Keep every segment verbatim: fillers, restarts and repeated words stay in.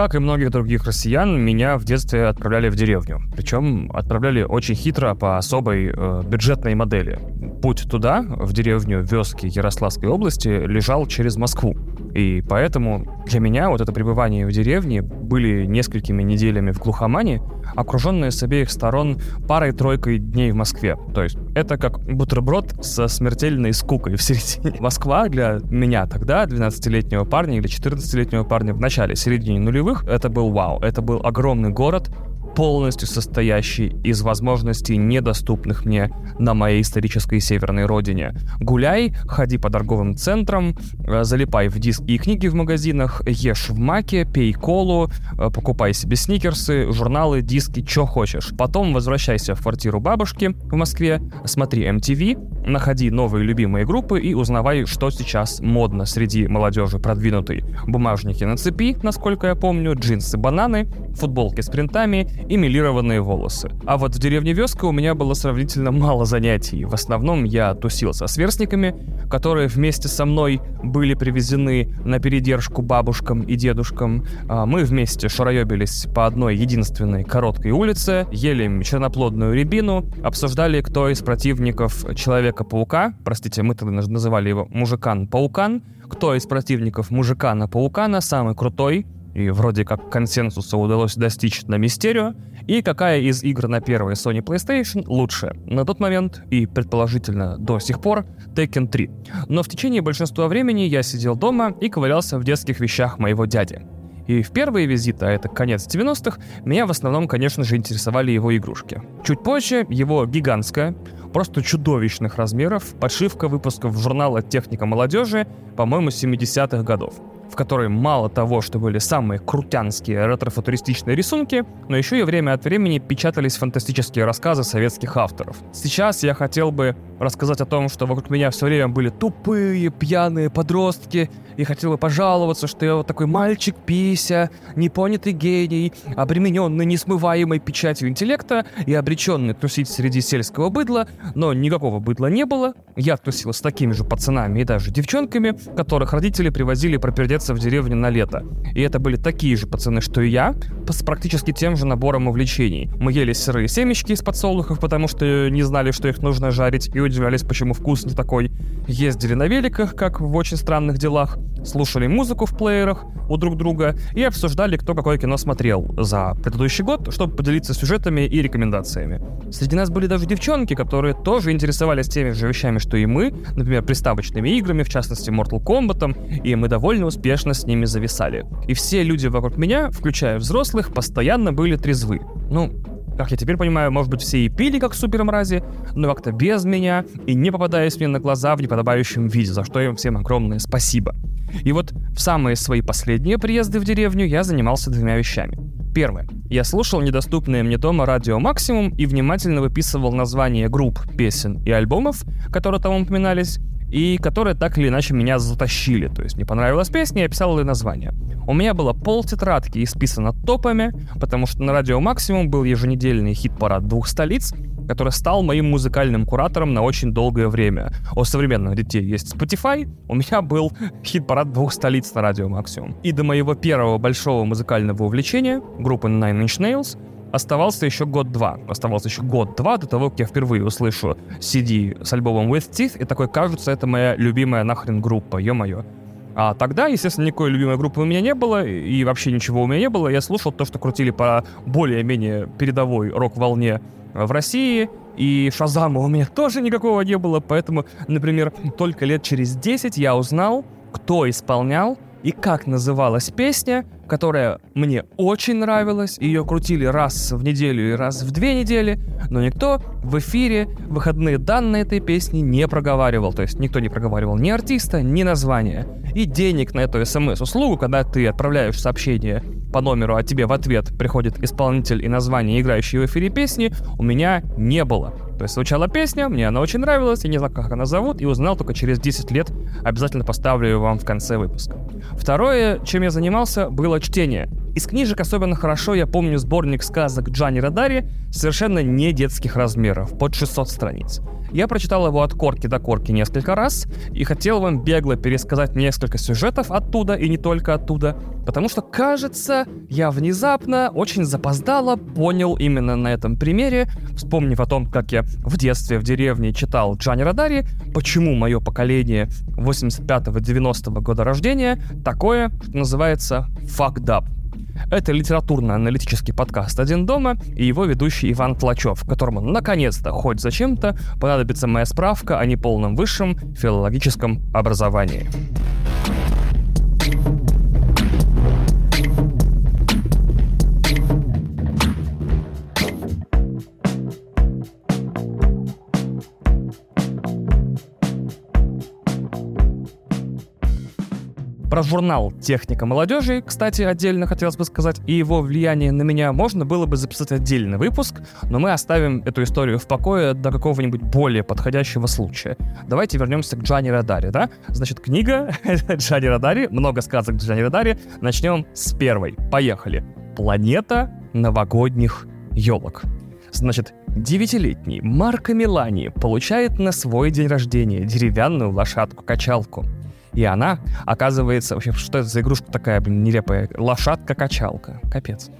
Как и многих других россиян, меня в детстве отправляли в деревню. Причем отправляли очень хитро по особой э, бюджетной модели. Путь туда, в деревню Вёски Ярославской области, лежал через Москву. И поэтому для меня вот это пребывание в деревне были несколькими неделями в глухомане, окруженные с обеих сторон парой-тройкой дней в Москве. То есть это как бутерброд со смертельной скукой в середине. Москва для меня тогда, двенадцатилетнего парня или четырнадцатилетнего парня в начале, середине нулевых, это был вау. Это был огромный город, полностью состоящий из возможностей, недоступных мне на моей исторической северной родине. Гуляй, ходи по торговым центрам, залипай в диск и книги в магазинах, ешь в маке, пей колу, покупай себе сникерсы, журналы, диски, чё хочешь. Потом возвращайся в квартиру бабушки в Москве, смотри эм ти ви, находи новые любимые группы и узнавай, что сейчас модно среди молодежи продвинутой. Бумажники на цепи, насколько я помню, джинсы-бананы, футболки с принтами и милированные волосы. А вот в деревне Вёска у меня было сравнительно мало занятий. В основном я тусил со сверстниками, которые вместе со мной были привезены на передержку бабушкам и дедушкам. Мы вместе шуроёбились по одной единственной короткой улице, ели черноплодную рябину, обсуждали, кто из противников Человека-паука, простите, мы тогда называли его Мужикан-паукан, кто из противников Мужикана-паукана самый крутой, и вроде как консенсуса удалось достичь на Мистерио, и какая из игр на первой Sony PlayStation лучше. На тот момент, и предположительно до сих пор, Теккен три. Но в течение большинства времени я сидел дома и ковырялся в детских вещах моего дяди. И в первые визиты, а это конец девяностых, меня в основном, конечно же, интересовали его игрушки. Чуть позже его гигантская, просто чудовищных размеров, подшивка выпусков журнала «Техника молодежи», по-моему, семидесятых годов, в которой мало того, что были самые крутянские ретро-футуристичные рисунки, но еще и время от времени печатались фантастические рассказы советских авторов. Сейчас я хотел бы рассказать о том, что вокруг меня все время были тупые, пьяные подростки, и хотел бы пожаловаться, что я вот такой мальчик-пися, непонятый гений, обремененный несмываемой печатью интеллекта и обреченный тусить среди сельского быдла, но никакого быдла не было. Я тусил с такими же пацанами и даже девчонками, которых родители привозили пропердеться в деревне на лето. И это были такие же пацаны, что и я, с практически тем же набором увлечений. Мы ели сырые семечки из подсолнухов, потому что не знали, что их нужно жарить, и удивлялись, почему вкус не такой. Ездили на великах, как в «Очень странных делах», слушали музыку в плеерах у друг друга и обсуждали, кто какое кино смотрел за предыдущий год, чтобы поделиться сюжетами и рекомендациями. Среди нас были даже девчонки, которые тоже интересовались теми же вещами, что и мы, например, приставочными играми, в частности, Mortal Kombat, и мы довольно успешно с ними зависали. И все люди вокруг меня, включая взрослых, постоянно были трезвы. Ну, как я теперь понимаю, может быть, все и пили, как супермрази, но как-то без меня и не попадаясь мне на глаза в неподобающем виде, за что им всем огромное спасибо. И вот в самые свои последние приезды в деревню я занимался двумя вещами. Первое. Я слушал недоступное мне дома радио «Максимум» и внимательно выписывал названия групп, песен и альбомов, которые там упоминались, и которые так или иначе меня затащили. То есть мне понравилась песня, я писал ее название. У меня было полтетрадки исписано топами, потому что на радио «Максимум» был еженедельный хит-парад двух столиц, который стал моим музыкальным куратором на очень долгое время. У современных детей есть Spotify, у меня был хит-парад двух столиц на радио «Максимум». И до моего первого большого музыкального увлечения, группы Nine Inch Nails, Оставался еще год-два. Оставался еще год-два до того, как я впервые услышу си ди с альбомом With Teeth, и такой, кажется, это моя любимая нахрен группа, ё-моё. А тогда, естественно, никакой любимой группы у меня не было, и вообще ничего у меня не было. Я слушал то, что крутили по более-менее передовой рок-волне в России, и Шазама у меня тоже никакого не было, поэтому, например, только лет через десять я узнал, кто исполнял и как называлась песня, которая мне очень нравилась, ее крутили раз в неделю и раз в две недели, но никто в эфире выходные данные этой песни не проговаривал, то есть никто не проговаривал ни артиста, ни названия. И денег на эту смс-услугу, когда ты отправляешь сообщение по номеру, а тебе в ответ приходит исполнитель и название играющей в эфире песни, у меня не было. То есть звучала песня, мне она очень нравилась, я не знаю, как она зовут, и узнал только через десять лет, обязательно поставлю ее вам в конце выпуска. Второе, чем я занимался, было чтение. Из книжек особенно хорошо я помню сборник сказок Джанни Родари совершенно не детских размеров, под шестьсот страниц. Я прочитал его от корки до корки несколько раз и хотел вам бегло пересказать несколько сюжетов оттуда и не только оттуда, потому что, кажется, я внезапно, очень запоздало понял именно на этом примере, вспомнив о том, как я в детстве в деревне читал Джанни Родари, почему мое поколение восемьдесят пятого девяностого года рождения такое, что называется «fucked up». Это литературно-аналитический подкаст «Один дома» и его ведущий Иван Плачев, которому наконец-то, хоть зачем-то, понадобится моя справка о неполном высшем филологическом образовании. Про журнал «Техника молодежи», кстати, отдельно хотелось бы сказать, и его влияние на меня можно было бы записать отдельный выпуск, но мы оставим эту историю в покое до какого-нибудь более подходящего случая. Давайте вернемся к Джанни Родари, да? Значит, книга Джанни Родари, много сказок Джанни Родари. Начнем с первой. Поехали. «Планета новогодних елок». Значит, девятилетний Марко Милани получает на свой день рождения деревянную лошадку-качалку. И она, оказывается... Вообще, что это за игрушка такая, блин, нелепая? Лошадка-качалка. Капец.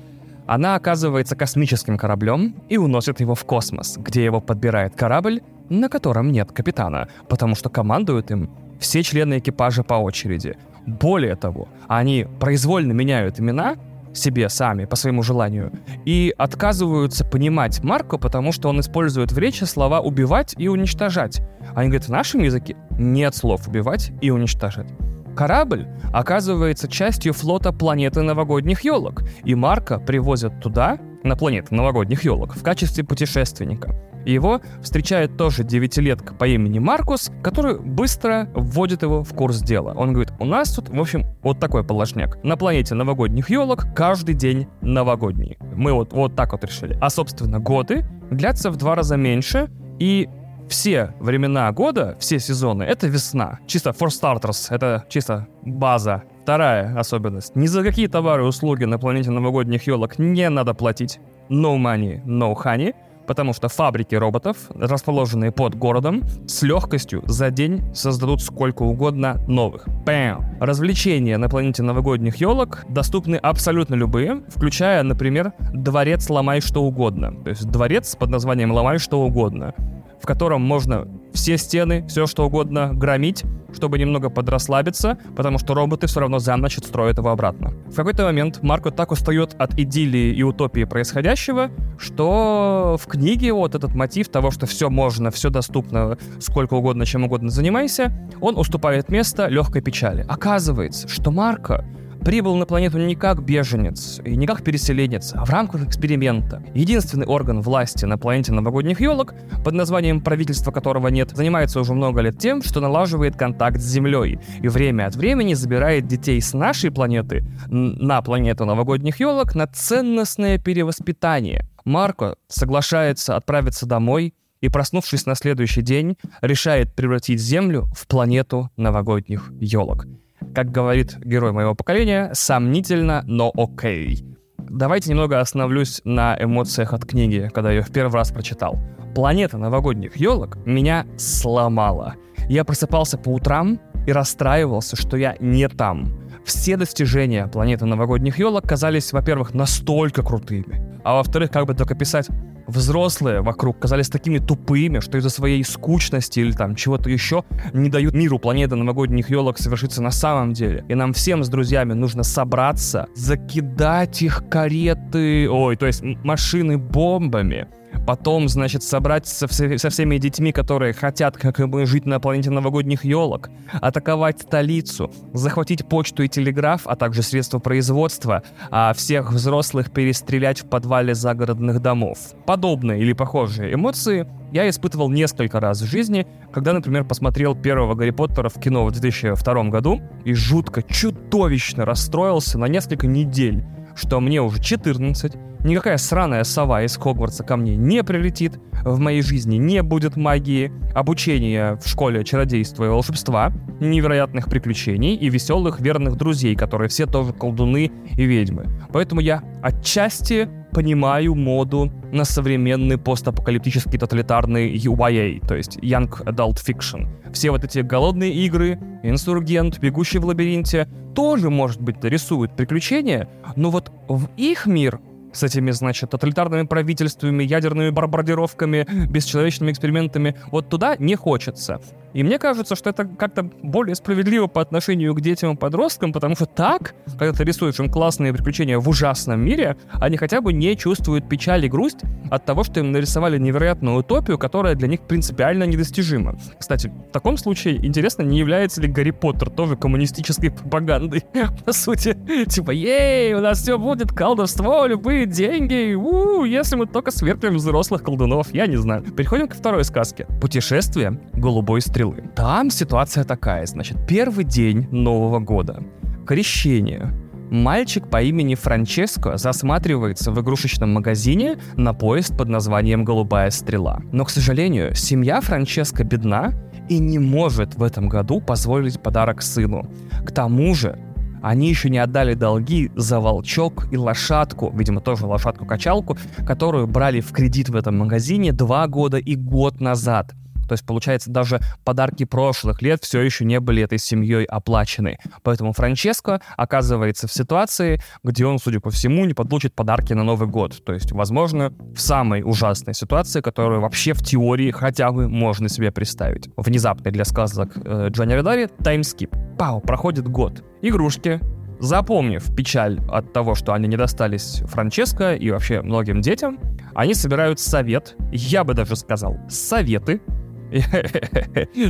Она оказывается космическим кораблем и уносит его в космос, где его подбирает корабль, на котором нет капитана, потому что командуют им все члены экипажа по очереди. Более того, они произвольно меняют имена себе сами, по своему желанию, и отказываются понимать Марко, потому что он использует в речи слова «убивать» и «уничтожать». Они говорят, в нашем языке нет слов «убивать» и «уничтожать». Корабль оказывается частью флота планеты новогодних елок, и Марко привозят туда, на планету новогодних елок, в качестве путешественника. Его встречает тоже девятилетка по имени Маркус, который быстро вводит его в курс дела. Он говорит, у нас тут, в общем, вот такой положняк. На планете новогодних елок каждый день новогодний. Мы вот, вот так вот решили. А, собственно, годы длятся в два раза меньше, и все времена года, все сезоны — это весна. Чисто for starters, это чисто база. Вторая особенность. Ни за какие товары и услуги на планете новогодних елок не надо платить. No money, no honey. Потому что фабрики роботов, расположенные под городом, с легкостью за день создадут сколько угодно новых. Бэм! Развлечения на планете новогодних елок доступны абсолютно любые, включая, например, дворец «Ломай что угодно». То есть дворец под названием «Ломай что угодно», в котором можно все стены, все что угодно громить, чтобы немного подрасслабиться, потому что роботы все равно за ночь строят его обратно. В какой-то момент Марко так устает от идиллии и утопии происходящего, что в книге вот этот мотив того, что все можно, все доступно, сколько угодно, чем угодно занимайся, он уступает место легкой печали. Оказывается, что Марко прибыл на планету не как беженец и не как переселенец, а в рамках эксперимента. Единственный орган власти на планете новогодних елок, под названием правительства которого нет, занимается уже много лет тем, что налаживает контакт с Землей и время от времени забирает детей с нашей планеты на планету новогодних елок на ценностное перевоспитание. Марко соглашается отправиться домой и, проснувшись на следующий день, решает превратить Землю в планету новогодних елок. Как говорит герой моего поколения, сомнительно, но окей. Давайте немного остановлюсь на эмоциях от книги, когда я ее в первый раз прочитал. «Планета новогодних елок» меня сломала. Я просыпался по утрам и расстраивался, что я не там. Все достижения планеты новогодних елок казались, во-первых, настолько крутыми, а во-вторых, как бы только писать... Взрослые вокруг казались такими тупыми, что из-за своей скучности или там чего-то еще не дают миру планеты новогодних елок совершиться на самом деле. И нам всем с друзьями нужно собраться, закидать их кареты, ой, то есть машины бомбами. Потом, значит, собрать со, все, со всеми детьми, которые хотят, как и мы, жить на планете новогодних елок, атаковать столицу, захватить почту и телеграф, а также средства производства, а всех взрослых перестрелять в подвале загородных домов. Подобные или похожие эмоции я испытывал несколько раз в жизни, когда, например, посмотрел первого Гарри Поттера в кино в две тысячи втором году и жутко, чудовищно расстроился на несколько недель, что мне уже четырнадцать, никакая сраная сова из Хогвартса ко мне не прилетит, в моей жизни не будет магии, обучения в школе чародейства и волшебства, невероятных приключений и веселых верных друзей, которые все тоже колдуны и ведьмы. Поэтому я отчасти понимаю моду на современный постапокалиптический тоталитарный ю эй, то есть Young Adult Fiction. Все вот эти «Голодные игры», «Инсургент», «Бегущий в лабиринте» тоже, может быть, рисуют приключения, но вот в их мир с этими, значит, тоталитарными правительствами, ядерными бомбардировками, бесчеловечными экспериментами, вот туда не хочется. И мне кажется, что это как-то более справедливо по отношению к детям и подросткам, потому что так, когда ты рисуешь им классные приключения в ужасном мире, они хотя бы не чувствуют печаль и грусть от того, что им нарисовали невероятную утопию, которая для них принципиально недостижима. Кстати, в таком случае интересно, не является ли Гарри Поттер тоже коммунистической пропагандой? По сути, типа, ей, у нас все будет, колдовство, любые деньги, у если мы только свергнем взрослых колдунов, я не знаю. Переходим ко второй сказке. «Путешествие голубой стрелы». Там ситуация такая, значит, первый день Нового года, крещение. Мальчик по имени Франческо засматривается в игрушечном магазине на поезд под названием «Голубая стрела». Но, к сожалению, семья Франческо бедна и не может в этом году позволить подарок сыну. К тому же, они еще не отдали долги за волчок и лошадку, видимо, тоже лошадку-качалку, которую брали в кредит в этом магазине два года и год назад. То есть, получается, даже подарки прошлых лет все еще не были этой семьей оплачены. Поэтому Франческо оказывается в ситуации, где он, судя по всему, не получит подарки на Новый год. То есть, возможно, в самой ужасной ситуации, которую вообще в теории хотя бы можно себе представить. Внезапный для сказок э, Джанни Родари таймскип. Пау, проходит год. Игрушки, запомнив печаль от того, что они не достались Франческо и вообще многим детям, они собирают совет, я бы даже сказал, советы,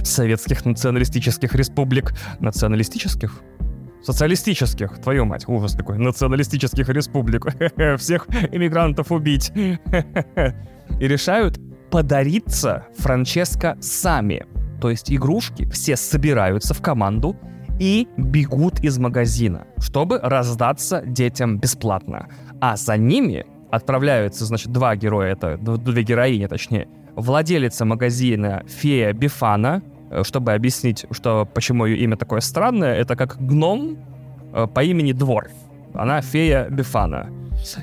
советских националистических республик. Националистических? Социалистических, твою мать, ужас такой. Националистических республик. Всех иммигрантов убить. И решают подариться Франческо сами. То есть игрушки все собираются в команду и бегут из магазина, чтобы раздаться детям бесплатно. А за ними отправляются, значит, два героя, это две героини, точнее, владелица магазина Фея Бифана, чтобы объяснить, что, почему ее имя такое странное, это как гном по имени Дворф. Она Фея Бифана.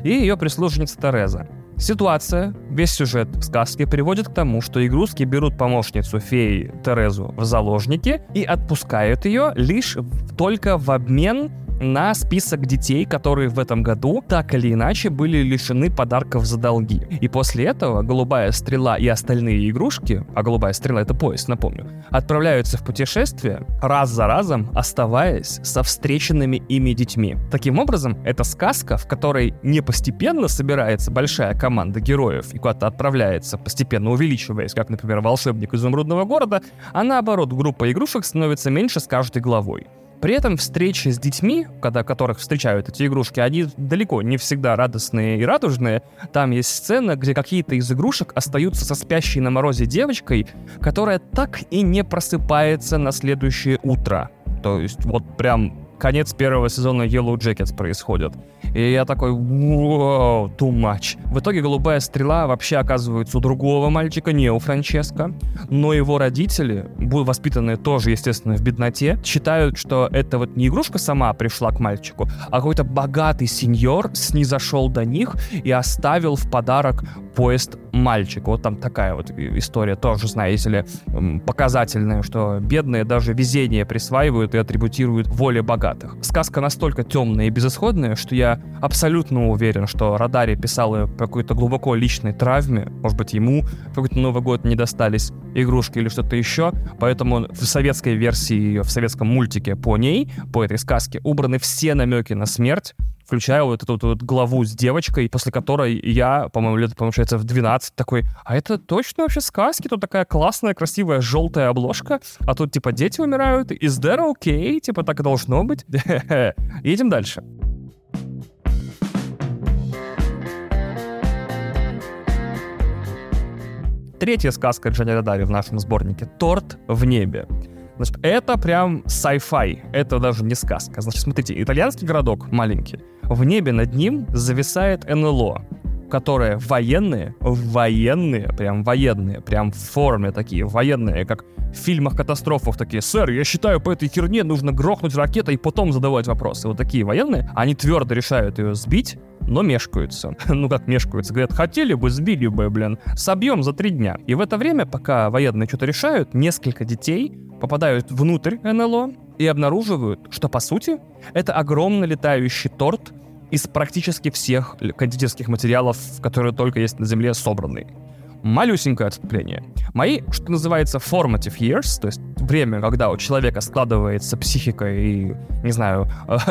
И ее прислужница Тереза. Ситуация, весь сюжет сказки приводит к тому, что игрушки берут помощницу феи Терезу в заложники и отпускают ее лишь только в обмен на список детей, которые в этом году так или иначе были лишены подарков за долги. И после этого голубая стрела и остальные игрушки, а голубая стрела — это поезд, напомню, отправляются в путешествие, раз за разом оставаясь со встреченными ими детьми. Таким образом, это сказка, в которой не постепенно собирается большая команда героев и куда-то отправляется, постепенно увеличиваясь, как, например, волшебник изумрудного города, а наоборот, группа игрушек становится меньше с каждой главой. При этом встречи с детьми, когда, которых встречают эти игрушки, они далеко не всегда радостные и радужные. Там есть сцена, где какие-то из игрушек остаются со спящей на морозе девочкой, которая так и не просыпается на следующее утро. То есть вот прям конец первого сезона Yellow Jackets происходит. И я такой, wow, too much. В итоге голубая стрела вообще оказывается у другого мальчика, не у Франческо. Но его родители, воспитанные тоже, естественно, в бедноте, считают, что это вот не игрушка сама пришла к мальчику, а какой-то богатый сеньор снизошел до них и оставил в подарок поезд мальчику. Вот там такая вот история тоже, знаете ли, показательная, что бедные даже везение присваивают и атрибутируют воле богатых. Сказка настолько темная и безысходная, что я абсолютно уверен, что Родари писал ее по какой-то глубоко личной травме. Может быть, ему в какой-то Новый год не достались игрушки или что-то еще. Поэтому в советской версии ее, в советском мультике по ней, по этой сказке, убраны все намеки на смерть, включая вот эту вот главу с девочкой, после которой я, по-моему, лет, получается, в двенадцать такой, а это точно вообще сказки? Тут такая классная, красивая, желтая обложка, а тут, типа, дети умирают, is there okay? Типа, так и должно быть. Едем дальше. Третья сказка Джанни Родари в нашем сборнике — «Торт в небе». Значит, это прям sci-fi, это даже не сказка. Значит, смотрите, итальянский городок маленький, в небе над ним зависает эн эл о, которые военные, военные, прям военные, прям в форме такие, военные, как в фильмах-катастрофах такие: «Сэр, я считаю, по этой херне нужно грохнуть ракетой и потом задавать вопросы». Вот такие военные, они твердо решают ее сбить, но мешкаются. Ну как мешкаются? Говорят, хотели бы, сбили бы, блин, собьем за три дня. И в это время, пока военные что-то решают, несколько детей попадают внутрь эн эл о и обнаруживают, что, по сути, это огромный летающий торт из практически всех кондитерских материалов, которые только есть на Земле, собраны. Малюсенькое отступление. Мои, что называется, formative years, то есть время, когда у человека складывается психика и, не знаю,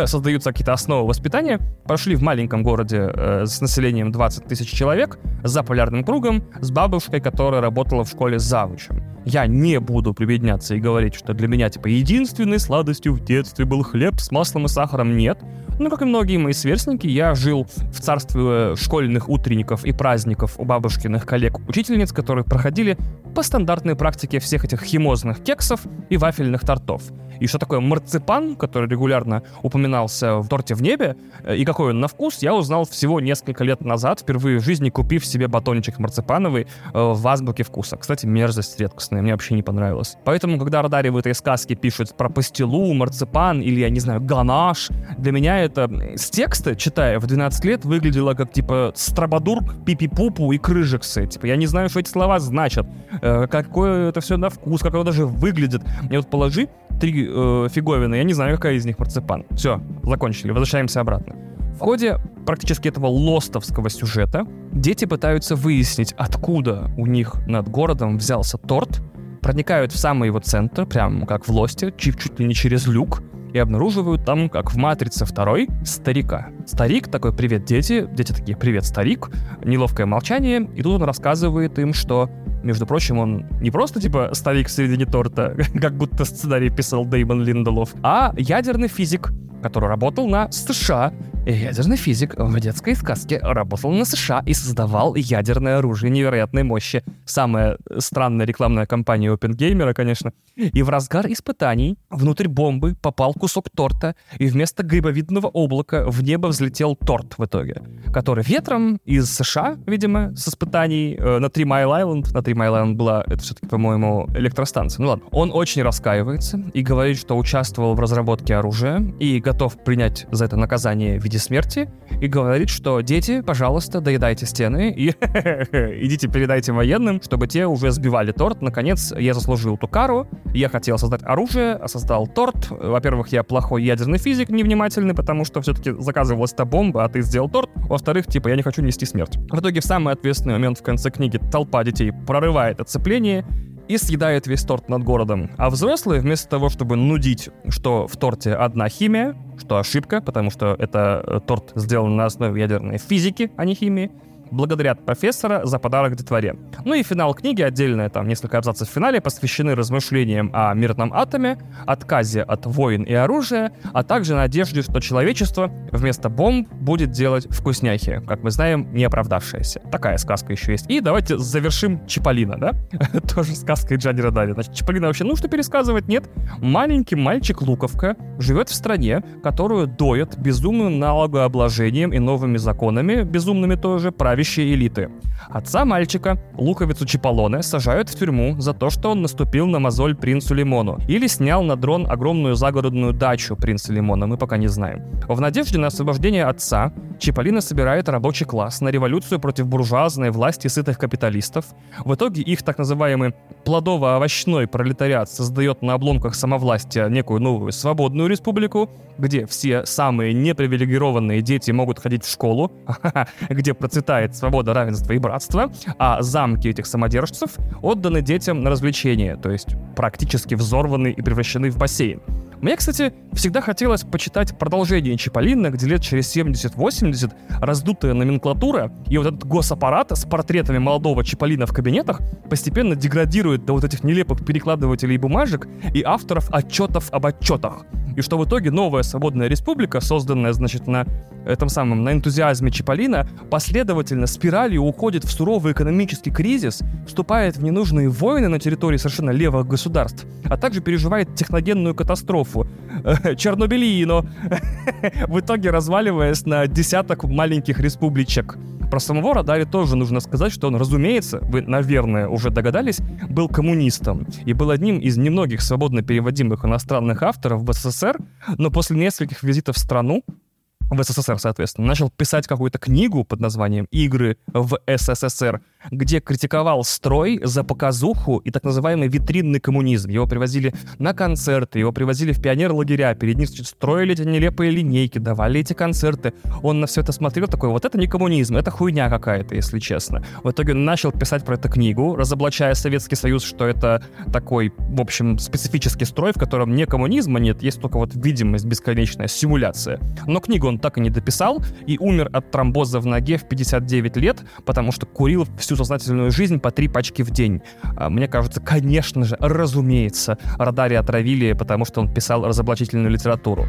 создаются какие-то основы воспитания, пошли в маленьком городе э, с населением двадцать тысяч человек за полярным кругом с бабушкой, которая работала в школе завучем. Я не буду прибедняться и говорить, что для меня, типа, единственной сладостью в детстве был хлеб с маслом и сахаром. Нет. Ну, как и многие мои сверстники, я жил в царстве школьных утренников и праздников у бабушкиных коллег-учительниц, которые проходили по стандартной практике всех этих химозных кексов и вафельных тортов. И что такое марципан, который регулярно упоминался в «Торте в небе», и какой он на вкус, я узнал всего несколько лет назад, впервые в жизни купив себе батончик марципановый в «Азбуке вкуса». Кстати, мерзость редкостная, мне вообще не понравилась. Поэтому, когда Родари в этой сказке пишет про пастилу, марципан или, я не знаю, ганаш, для меня это с текста, читая в двенадцать лет, выглядело как типа «Страбадург», «Пипи-пупу» и «Крыжиксы». Типа, я не знаю, что эти слова значат, какое это все на вкус, как оно даже выглядит. И вот положи три э, фиговины, я не знаю, какая из них марципан. Все, закончили, возвращаемся обратно. В ходе практически этого лостовского сюжета дети пытаются выяснить, откуда у них над городом взялся торт, проникают в самый его центр, прям как в «Лосте», чуть ли не через люк, и обнаруживают там, как в «Матрице второй», старика. Старик такой: «Привет, дети». Дети такие: «Привет, старик». Неловкое молчание, и тут он рассказывает им, что, между прочим, он не просто, типа, старик в середине торта, как будто сценарий писал Дэймон Линделов, а ядерный физик, который работал на США. Ядерный физик в детской сказке работал на США и создавал ядерное оружие невероятной мощи. Самая странная рекламная кампания Оппенгеймера, конечно. И в разгар испытаний внутрь бомбы попал кусок торта, и вместо грибовидного облака в небо взлетел торт в итоге, который ветром из США, видимо, с испытаний на три Майл Айленд, на три Майл Айленд была, это все-таки, по-моему, электростанция. Ну ладно. Он очень раскаивается и говорит, что участвовал в разработке оружия и готов принять за это наказание в виде смерти, и говорит, что дети, пожалуйста, доедайте стены и идите передайте военным, чтобы те уже сбивали торт. Наконец, я заслужил ту кару, я хотел создать оружие, а создал торт. Во-первых, я плохой ядерный физик, невнимательный, потому что все-таки заказывалась-то бомба, а ты сделал торт. Во-вторых, типа, я не хочу нести смерть. В итоге, в самый ответственный момент в конце книги толпа детей прорывает оцепление и съедает весь торт над городом. А взрослые, вместо того, чтобы нудить, что в торте одна химия, что ошибка, потому что это торт сделан на основе ядерной физики, а не химии, благодарят профессора за подарок детворе. Ну и финал книги, отдельное там несколько абзацев в финале, посвящены размышлениям о мирном атоме, отказе от войн и оружия, а также надежде, что человечество вместо бомб будет делать вкусняхи, как мы знаем, не оправдавшаяся. Такая сказка еще есть. И давайте завершим Чиполлино, да? Тоже сказка и Джанни Родари. Значит, Чиполлино вообще нужно пересказывать? Нет. Маленький мальчик Луковка живет в стране, которую доят безумным налогообложением и новыми законами, безумными тоже, правильно элиты. Отца мальчика, луковицу Чиполлино, сажают в тюрьму за то, что он наступил на мозоль принцу Лимону или снял на дрон огромную загородную дачу принца Лимона, мы пока не знаем. В надежде на освобождение отца Чиполлино собирает рабочий класс на революцию против буржуазной власти сытых капиталистов. В итоге их так называемый плодово-овощной пролетариат создает на обломках самовластия некую новую свободную республику, где все самые непривилегированные дети могут ходить в школу, где процветает свобода, равенство и братство, а замки этих самодержцев отданы детям на развлечения, то есть практически взорваны и превращены в бассейн. Мне, кстати, всегда хотелось почитать продолжение Чиполлино, где лет через семьдесят-восемьдесят раздутая номенклатура и вот этот госаппарат с портретами молодого Чиполлино в кабинетах постепенно деградирует до вот этих нелепых перекладывателей бумажек и авторов отчетов об отчетах. и что в итоге новая свободная республика, созданная, значит, на этом самом, на энтузиазме Чиполлино, последовательно спиралью уходит в суровый экономический кризис, вступает в ненужные войны на территории совершенно левых государств, а также переживает техногенную катастрофу Чернобылино, в итоге разваливаясь на десяток маленьких республичек. Про самого Родари тоже нужно сказать, что он, разумеется, вы, наверное, уже догадались, был коммунистом и был одним из немногих свободно переводимых иностранных авторов в СССР, но после нескольких визитов в страну, в СССР, соответственно, начал писать какую-то книгу под названием «Игры в СССР», где критиковал строй за показуху и так называемый витринный коммунизм. Его привозили на концерты, его привозили в пионер-лагеря, перед ним строили эти нелепые линейки, давали эти концерты. Он на все это смотрел, такой, вот это не коммунизм, это хуйня какая-то, если честно. В итоге он начал писать про эту книгу, разоблачая Советский Союз, что это такой, в общем, специфический строй, в котором не коммунизма нет, есть только вот видимость бесконечная, симуляция. Но книгу он так и не дописал и умер от тромбоза в ноге в пятьдесят девять лет, потому что курил всю сознательную жизнь по три пачки в день. Мне кажется, конечно же, разумеется, Родари отравили, потому что он писал разоблачительную литературу.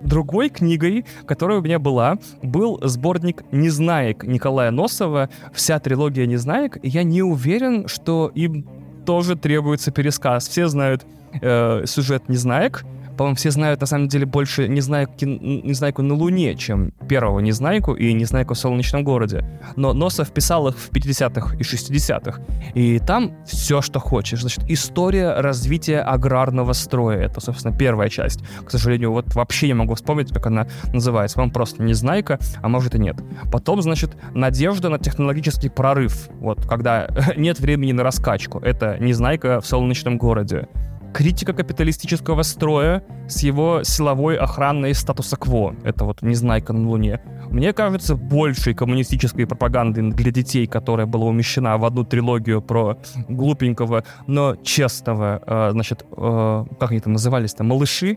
Другой книгой, которая у меня была, был сборник «Незнаек» Николая Носова, вся трилогия «Незнаек». Я не уверен, что им тоже требуется пересказ. Все знают э, сюжет «Незнаек», по-моему, все знают, на самом деле, больше Незнайки, Незнайку на Луне, чем первого Незнайку и Незнайку в Солнечном городе. Но Носов писал их в пятидесятых и шестидесятых. И там все, что хочешь. Значит, история развития аграрного строя. Это, собственно, первая часть. К сожалению, вот вообще не могу вспомнить, как она называется. Вам просто Незнайка, а может и нет. Потом, значит, надежда на технологический прорыв. Вот, когда нет времени на раскачку. Это Незнайка в Солнечном городе. Критика капиталистического строя с его силовой охраной статуса-кво. Это вот «Незнайка на Луне». Мне кажется, большей коммунистической пропаганды для детей, которая была умещена в одну трилогию про глупенького, но честного, значит, как они там назывались-то, малыши?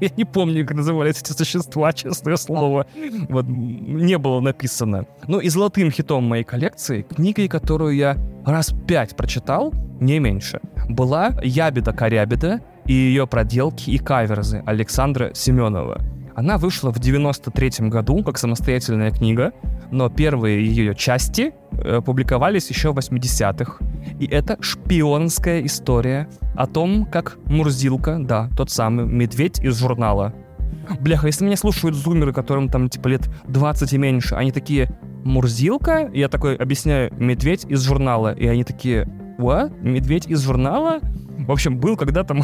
Я не помню, как назывались эти существа, честное слово. Вот, не было написано. Ну и золотым хитом моей коллекции, книгой, которую я раз пять прочитал, не меньше, была «Ябеда-корябеда» и ее проделки и каверзы Александра Семенова. Она вышла в девяносто третьем году как самостоятельная книга, но первые ее части э, публиковались еще в восьмидесятых. И это шпионская история о том, как Мурзилка, да, тот самый медведь из журнала. Бляха, если меня слушают зумеры, которым там типа лет двадцать и меньше, они такие: «Мурзилка?» Я такой объясняю: «Медведь из журнала». И они такие: «What? Медведь из журнала?» В общем, был когда-то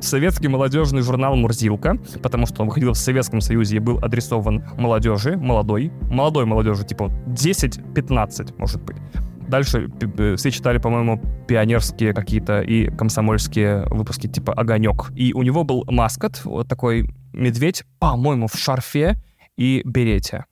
советский молодежный журнал «Мурзилка», потому что он выходил в Советском Союзе и был адресован молодежи, молодой, молодой молодежи, типа десять-пятнадцать, может быть. Дальше все читали, по-моему, пионерские какие-то и комсомольские выпуски типа «Огонек». И у него был маскот, вот такой медведь, по-моему, в шарфе и берете.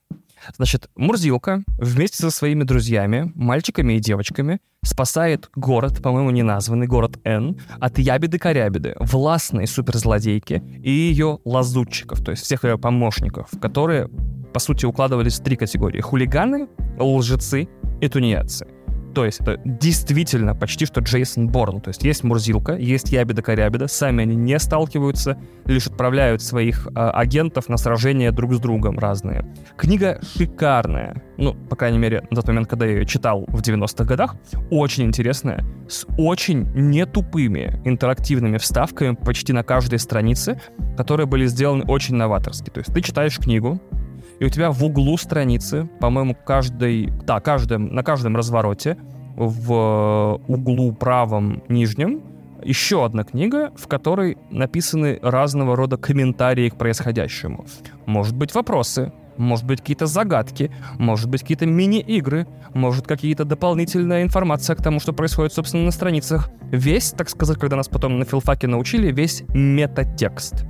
Значит, Мурзилка вместе со своими друзьями, мальчиками и девочками, спасает город, по-моему, неназванный, город Н, от Ябеды-корябеды, властной суперзлодейки и ее лазутчиков, то есть всех ее помощников, которые, по сути, укладывались в три категории: хулиганы, лжецы и тунеядцы. То есть это действительно почти что Джейсон Борн. То есть есть Мурзилка, есть Ябеда-корябеда, сами они не сталкиваются, лишь отправляют своих э, агентов на сражения друг с другом разные. Книга шикарная. Ну, по крайней мере, на тот момент, когда я ее читал в девяностых годах, очень интересная, с очень нетупыми интерактивными вставками почти на каждой странице, которые были сделаны очень новаторски. То есть ты читаешь книгу, и у тебя в углу страницы, по-моему, каждый, да, каждым, на каждом развороте, в углу правом нижнем, еще одна книга, в которой написаны разного рода комментарии к происходящему. Может быть, вопросы, может быть, какие-то загадки, может быть, какие-то мини-игры, может, какие-то дополнительная информация к тому, что происходит, собственно, на страницах. Весь, так сказать, когда нас потом на филфаке научили, весь метатекст.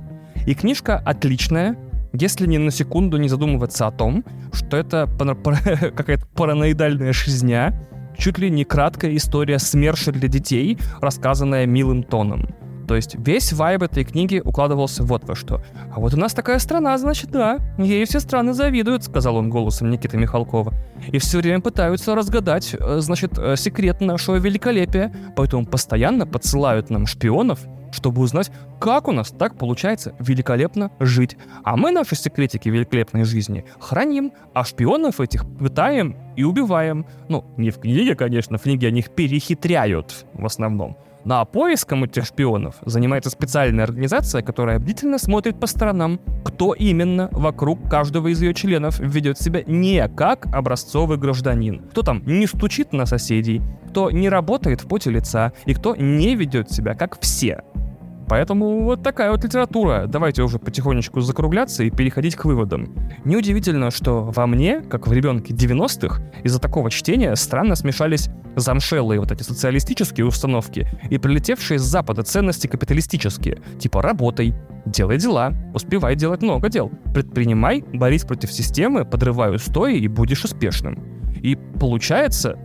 И книжка отличная, если ни на секунду не задумываться о том, что это пар- пар- какая-то параноидальная шизня, чуть ли не краткая история СМЕРШа для детей, рассказанная милым тоном. То есть весь вайб этой книги укладывался вот во что. «А вот у нас такая страна, значит, да. Ей все страны завидуют», — сказал он голосом Никиты Михалкова. «И все время пытаются разгадать, значит, секрет нашего великолепия. Поэтому постоянно подсылают нам шпионов, чтобы узнать, как у нас так получается великолепно жить. А мы наши секретики великолепной жизни храним, а шпионов этих пытаем и убиваем». Ну, не в книге, конечно, в книге они их перехитряют в основном. Ну а поиском этих шпионов занимается специальная организация, которая бдительно смотрит по сторонам, кто именно вокруг каждого из ее членов ведет себя не как образцовый гражданин, кто там не стучит на соседей, кто не работает в поте лица и кто не ведет себя как все. Поэтому вот такая вот литература. Давайте уже потихонечку закругляться и переходить к выводам. Неудивительно, что во мне, как в ребенке девяностых, из-за такого чтения странно смешались замшелые вот эти социалистические установки и прилетевшие с Запада ценности капиталистические, типа «работай», «делай дела», «успевай делать много дел», «предпринимай», «борись против системы», «подрывай устои» и «будешь успешным». И получается,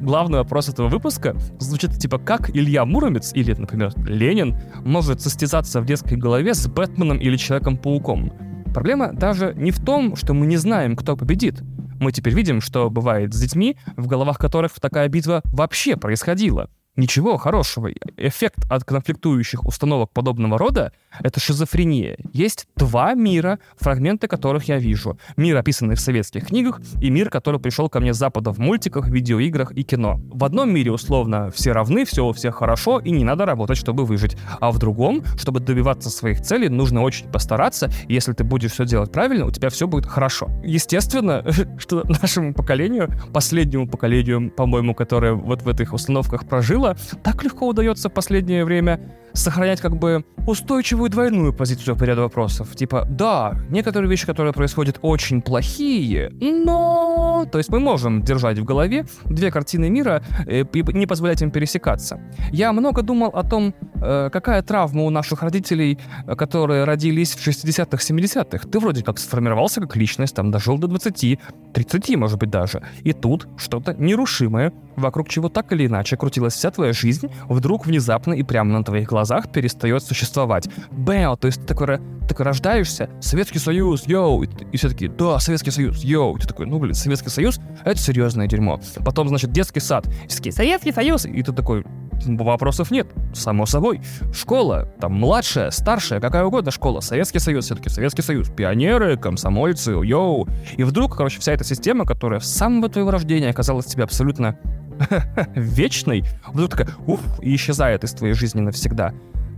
главный вопрос этого выпуска звучит типа как Илья Муромец или, например, Ленин может состязаться в детской голове с Бэтменом или Человеком-пауком. Проблема даже не в том, что мы не знаем, кто победит. Мы теперь видим, что бывает с детьми, в головах которых такая битва вообще происходила. Ничего хорошего. Эффект от конфликтующих установок подобного рода — это шизофрения. Есть два мира, фрагменты которых я вижу. Мир, описанный в советских книгах, и мир, который пришел ко мне с Запада в мультиках, видеоиграх и кино. В одном мире, условно, все равны, все у всех хорошо, и не надо работать, чтобы выжить. А в другом, чтобы добиваться своих целей, нужно очень постараться, и если ты будешь все делать правильно, у тебя все будет хорошо. Естественно, что нашему поколению, последнему поколению, по-моему, которое вот в этих установках прожило, так легко удается в последнее время сохранять как бы устойчивую двойную позицию по ряду вопросов. Типа, да, некоторые вещи, которые происходят, очень плохие, но... То есть мы можем держать в голове две картины мира и не позволять им пересекаться. Я много думал о том, какая травма у наших родителей, которые родились в шестидесятых, семидесятых. Ты вроде как сформировался как личность, там дожил до двадцати, тридцати, может быть, даже. И тут что-то нерушимое, вокруг чего так или иначе крутилась вся твоя жизнь, вдруг внезапно и прямо на твоих глазах перестает существовать. Бэу, то есть ты такой, такой рождаешься, Советский Союз, йоу, и, и все такие, да, Советский Союз, йоу, и ты такой, ну блин, Советский Союз, это серьезное дерьмо. Потом, значит, детский сад, и такие, Советский Союз, и ты такой, вопросов нет, само собой. Школа, там, младшая, старшая, какая угодно школа, Советский Союз, все-таки Советский Союз, пионеры, комсомольцы, йоу. И вдруг, короче, вся эта система, которая с самого твоего рождения оказалась тебе абсолютно вечной, вдруг такая, уф, и исчезает из твоей жизни навсегда.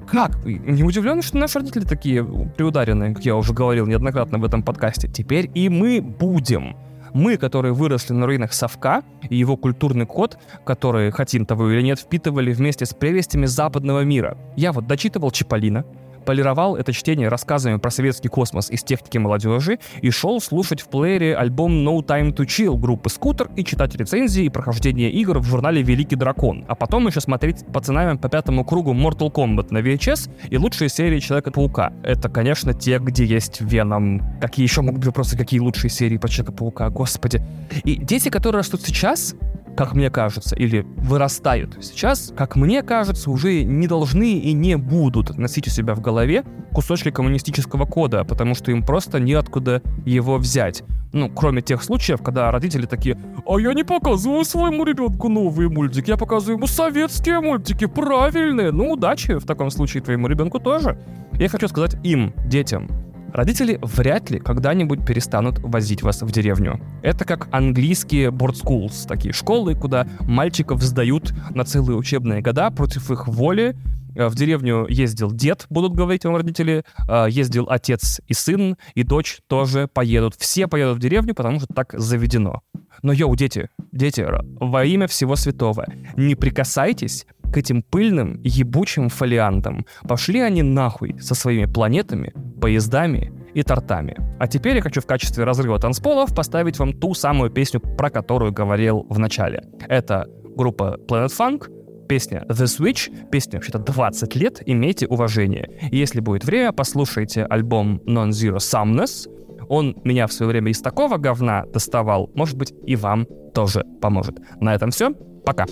Как? Не удивлен, что наши родители такие приударенные, как я уже говорил неоднократно в этом подкасте. Теперь и мы будем. Мы, которые выросли на руинах совка и его культурный код, который, хотим того или нет, впитывали вместе с прелестями западного мира. Я вот дочитывал Чиполлино, полировал это чтение рассказами про советский космос из «Техники молодежи» и шел слушать в плеере альбом No Time to Chill группы Scooter и читать рецензии и прохождение игр в журнале «Великий Дракон», а потом еще смотреть пацанами по пятому кругу Mortal Kombat на ви эйч эс и лучшие серии Человека-паука. Это, конечно, те, где есть Веном. Какие еще могут быть вопросы, какие лучшие серии по Человека-паука, господи. И дети, которые растут сейчас, как мне кажется, или вырастают сейчас, как мне кажется, уже не должны и не будут носить у себя в голове кусочки коммунистического кода, потому что им просто неоткуда его взять. Ну, кроме тех случаев, когда родители такие: «А я не показываю своему ребенку новые мультики, я показываю ему советские мультики, правильные, ну удачи в таком случае твоему ребенку тоже». Я хочу сказать им, детям: родители вряд ли когда-нибудь перестанут возить вас в деревню. Это как английские board schools, такие школы, куда мальчиков сдают на целые учебные года против их воли. В деревню ездил дед, будут говорить вам родители, ездил отец и сын, и дочь тоже поедут. Все поедут в деревню, потому что так заведено. Но, йоу, дети, дети, во имя всего святого, не прикасайтесь к этим пыльным, ебучим фолиантам. Пошли они нахуй со своими планетами, поездами и тортами. А теперь я хочу в качестве разрыва танцполов поставить вам ту самую песню, про которую говорил в начале. Это группа Planet Funk, песня The Switch, песня вообще-то двадцать лет, имейте уважение. Если будет время, послушайте альбом Non Zero Sumness. Он меня в свое время из такого говна доставал, может быть, и вам тоже поможет. На этом все, пока.